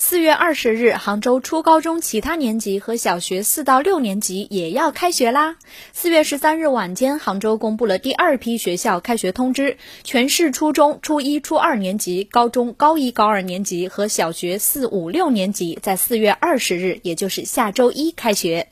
4月20日，杭州初高中其他年级和小学4到6年级也要开学啦。4月13日晚间，杭州公布了第2批学校开学通知，全市初中初1、初2年级、高中高1、高2年级和小学4、5、6年级在4月20日，也就是下周一开学。